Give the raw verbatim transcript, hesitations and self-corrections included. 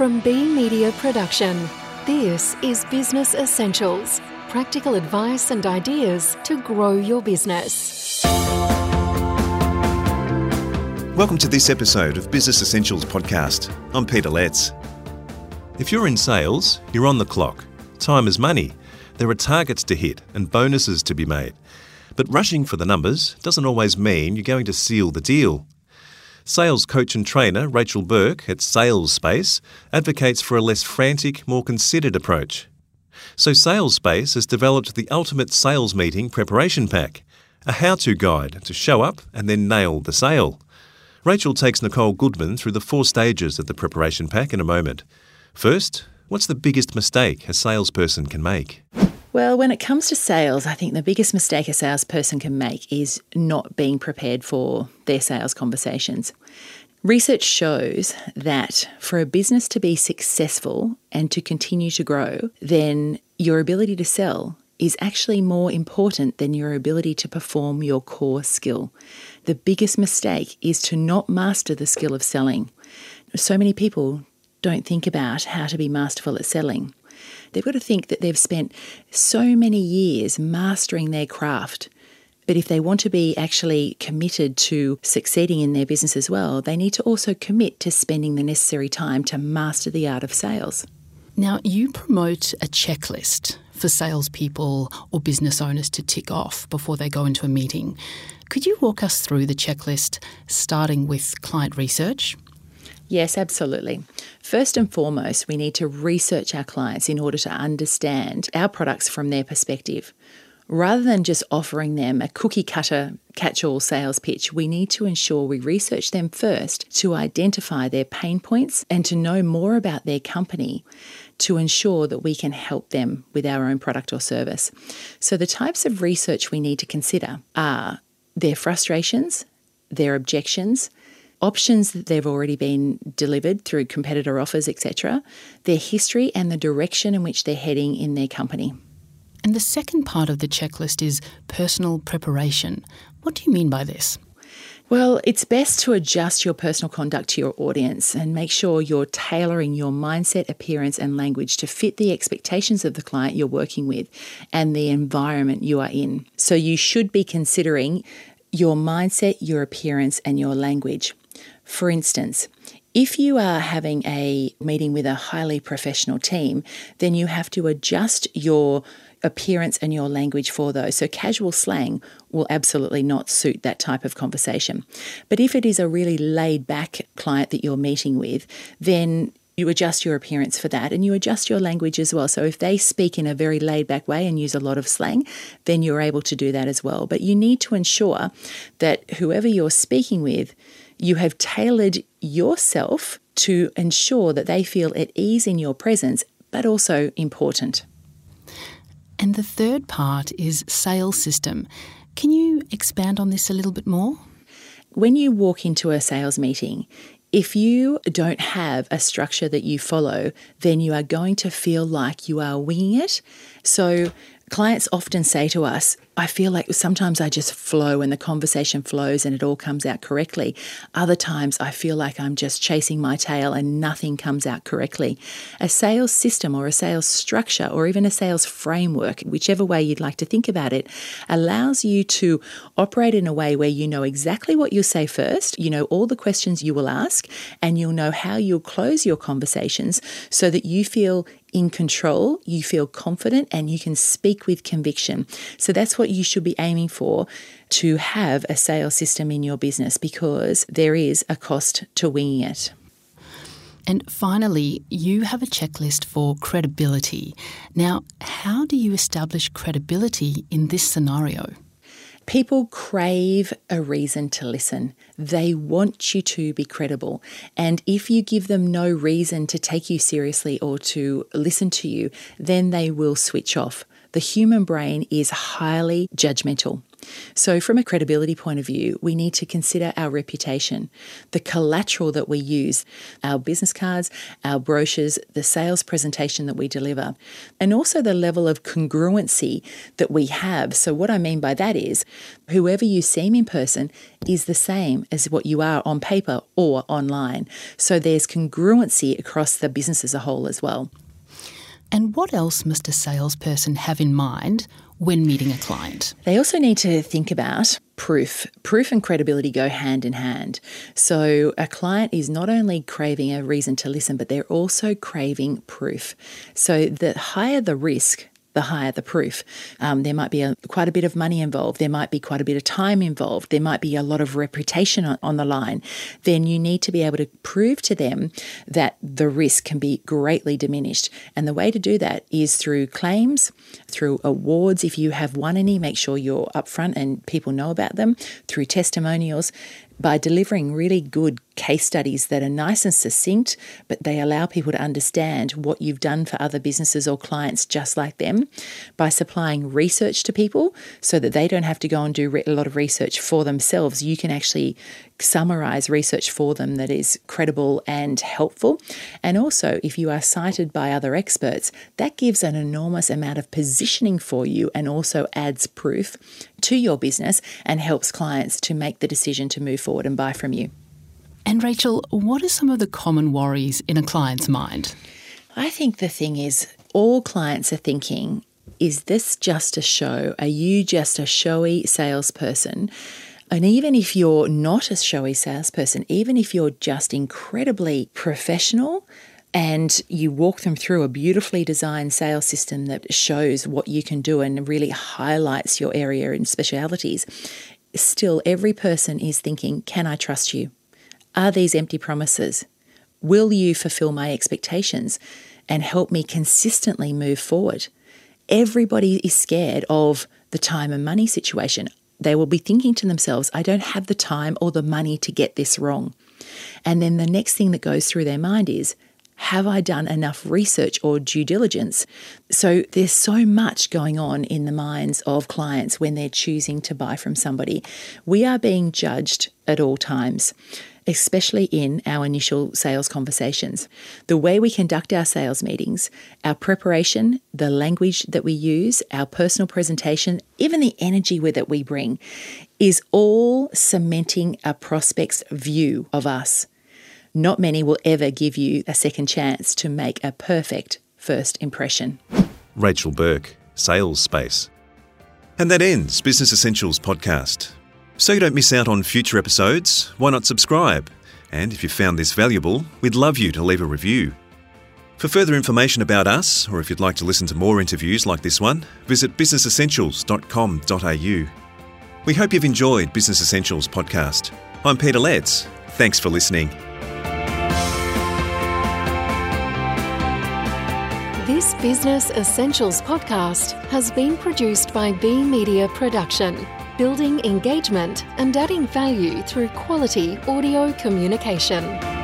From B Media Production, this is Business Essentials, practical advice and ideas to grow your business. Welcome to this episode of Business Essentials Podcast. I'm Peter Letts. If you're in sales, you're on the clock. Time is money. There are targets to hit and bonuses to be made. But rushing for the numbers doesn't always mean you're going to seal the deal. Sales coach and trainer Rachel Burke at SalesSpace advocates for a less frantic, more considered approach. So SalesSpace has developed the ultimate sales meeting preparation pack, a how-to guide to show up and then nail the sale. Rachel takes Nicole Goodman through the four stages of the preparation pack in a moment. First, what's the biggest mistake a salesperson can make? Well, when it comes to sales, I think the biggest mistake a salesperson can make is not being prepared for their sales conversations. Research shows that for a business to be successful and to continue to grow, then your ability to sell is actually more important than your ability to perform your core skill. The biggest mistake is to not master the skill of selling. So many people don't think about how to be masterful at selling. They've got to think that they've spent so many years mastering their craft. But if they want to be actually committed to succeeding in their business as well, they need to also commit to spending the necessary time to master the art of sales. Now, you promote a checklist for salespeople or business owners to tick off before they go into a meeting. Could you walk us through the checklist, starting with client research? Yes, absolutely. First and foremost, we need to research our clients in order to understand our products from their perspective. Rather than just offering them a cookie-cutter catch-all sales pitch, we need to ensure we research them first to identify their pain points and to know more about their company to ensure that we can help them with our own product or service. So the types of research we need to consider are their frustrations, their objections, options that they've already been delivered through competitor offers, et cetera, their history and the direction in which they're heading in their company. And the second part of the checklist is personal preparation. What do you mean by this? Well, it's best to adjust your personal conduct to your audience and make sure you're tailoring your mindset, appearance and language to fit the expectations of the client you're working with and the environment you are in. So you should be considering your mindset, your appearance and your language. For instance, if you are having a meeting with a highly professional team, then you have to adjust your appearance and your language for those. So casual slang will absolutely not suit that type of conversation. But if it is a really laid-back client that you're meeting with, then you adjust your appearance for that and you adjust your language as well. So if they speak in a very laid-back way and use a lot of slang, then you're able to do that as well. But you need to ensure that whoever you're speaking with, you have tailored yourself to ensure that they feel at ease in your presence, but also important. And the third part is sales system. Can you expand on this a little bit more? When you walk into a sales meeting, if you don't have a structure that you follow, then you are going to feel like you are winging it. So clients often say to us, I feel like sometimes I just flow and the conversation flows and it all comes out correctly. Other times I feel like I'm just chasing my tail and nothing comes out correctly. A sales system or a sales structure or even a sales framework, whichever way you'd like to think about it, allows you to operate in a way where you know exactly what you'll say first, you know all the questions you will ask, and you'll know how you'll close your conversations so that you feel in control, you feel confident, and you can speak with conviction. So that's what you should be aiming for, to have a sales system in your business, because there is a cost to winging it. And finally, you have a checklist for credibility. Now, how do you establish credibility in this scenario? People crave a reason to listen. They want you to be credible. And if you give them no reason to take you seriously or to listen to you, then they will switch off. The human brain is highly judgmental. So from a credibility point of view, we need to consider our reputation, the collateral that we use, our business cards, our brochures, the sales presentation that we deliver, and also the level of congruency that we have. So what I mean by that is whoever you seem in person is the same as what you are on paper or online. So there's congruency across the business as a whole as well. And what else must a salesperson have in mind when meeting a client? They also need to think about proof. Proof and credibility go hand in hand. So a client is not only craving a reason to listen, but they're also craving proof. So the higher the risk, the higher the proof. Um, there might be a, quite a bit of money involved. There might be quite a bit of time involved. There might be a lot of reputation on, on the line. Then you need to be able to prove to them that the risk can be greatly diminished. And the way to do that is through claims, through awards. If you have won any, make sure you're upfront and people know about them, through testimonials, by delivering really good case studies that are nice and succinct, but they allow people to understand what you've done for other businesses or clients just like them, by supplying research to people so that they don't have to go and do re- a lot of research for themselves. You can actually summarize research for them that is credible and helpful. And also, if you are cited by other experts, that gives an enormous amount of positioning for you and also adds proof to your business and helps clients to make the decision to move forward and buy from you. And Rachel, what are some of the common worries in a client's mind? I think the thing is, all clients are thinking, is this just a show? Are you just a showy salesperson? And even if you're not a showy salesperson, even if you're just incredibly professional, and you walk them through a beautifully designed sales system that shows what you can do and really highlights your area and specialities, still, every person is thinking, can I trust you? Are these empty promises? Will you fulfill my expectations and help me consistently move forward? Everybody is scared of the time and money situation. They will be thinking to themselves, I don't have the time or the money to get this wrong. And then the next thing that goes through their mind is, have I done enough research or due diligence? So there's so much going on in the minds of clients when they're choosing to buy from somebody. We are being judged at all times, especially in our initial sales conversations. The way we conduct our sales meetings, our preparation, the language that we use, our personal presentation, even the energy with it we bring is all cementing a prospect's view of us. Not many will ever give you a second chance to make a perfect first impression. Rachel Burke, SalesSpace. And that ends Business Essentials podcast. So you don't miss out on future episodes, why not subscribe? And if you found this valuable, we'd love you to leave a review. For further information about us, or if you'd like to listen to more interviews like this one, visit business essentials dot com dot a u. We hope you've enjoyed Business Essentials podcast. I'm Peter Letts. Thanks for listening. This Business Essentials podcast has been produced by B Media Production, building engagement and adding value through quality audio communication.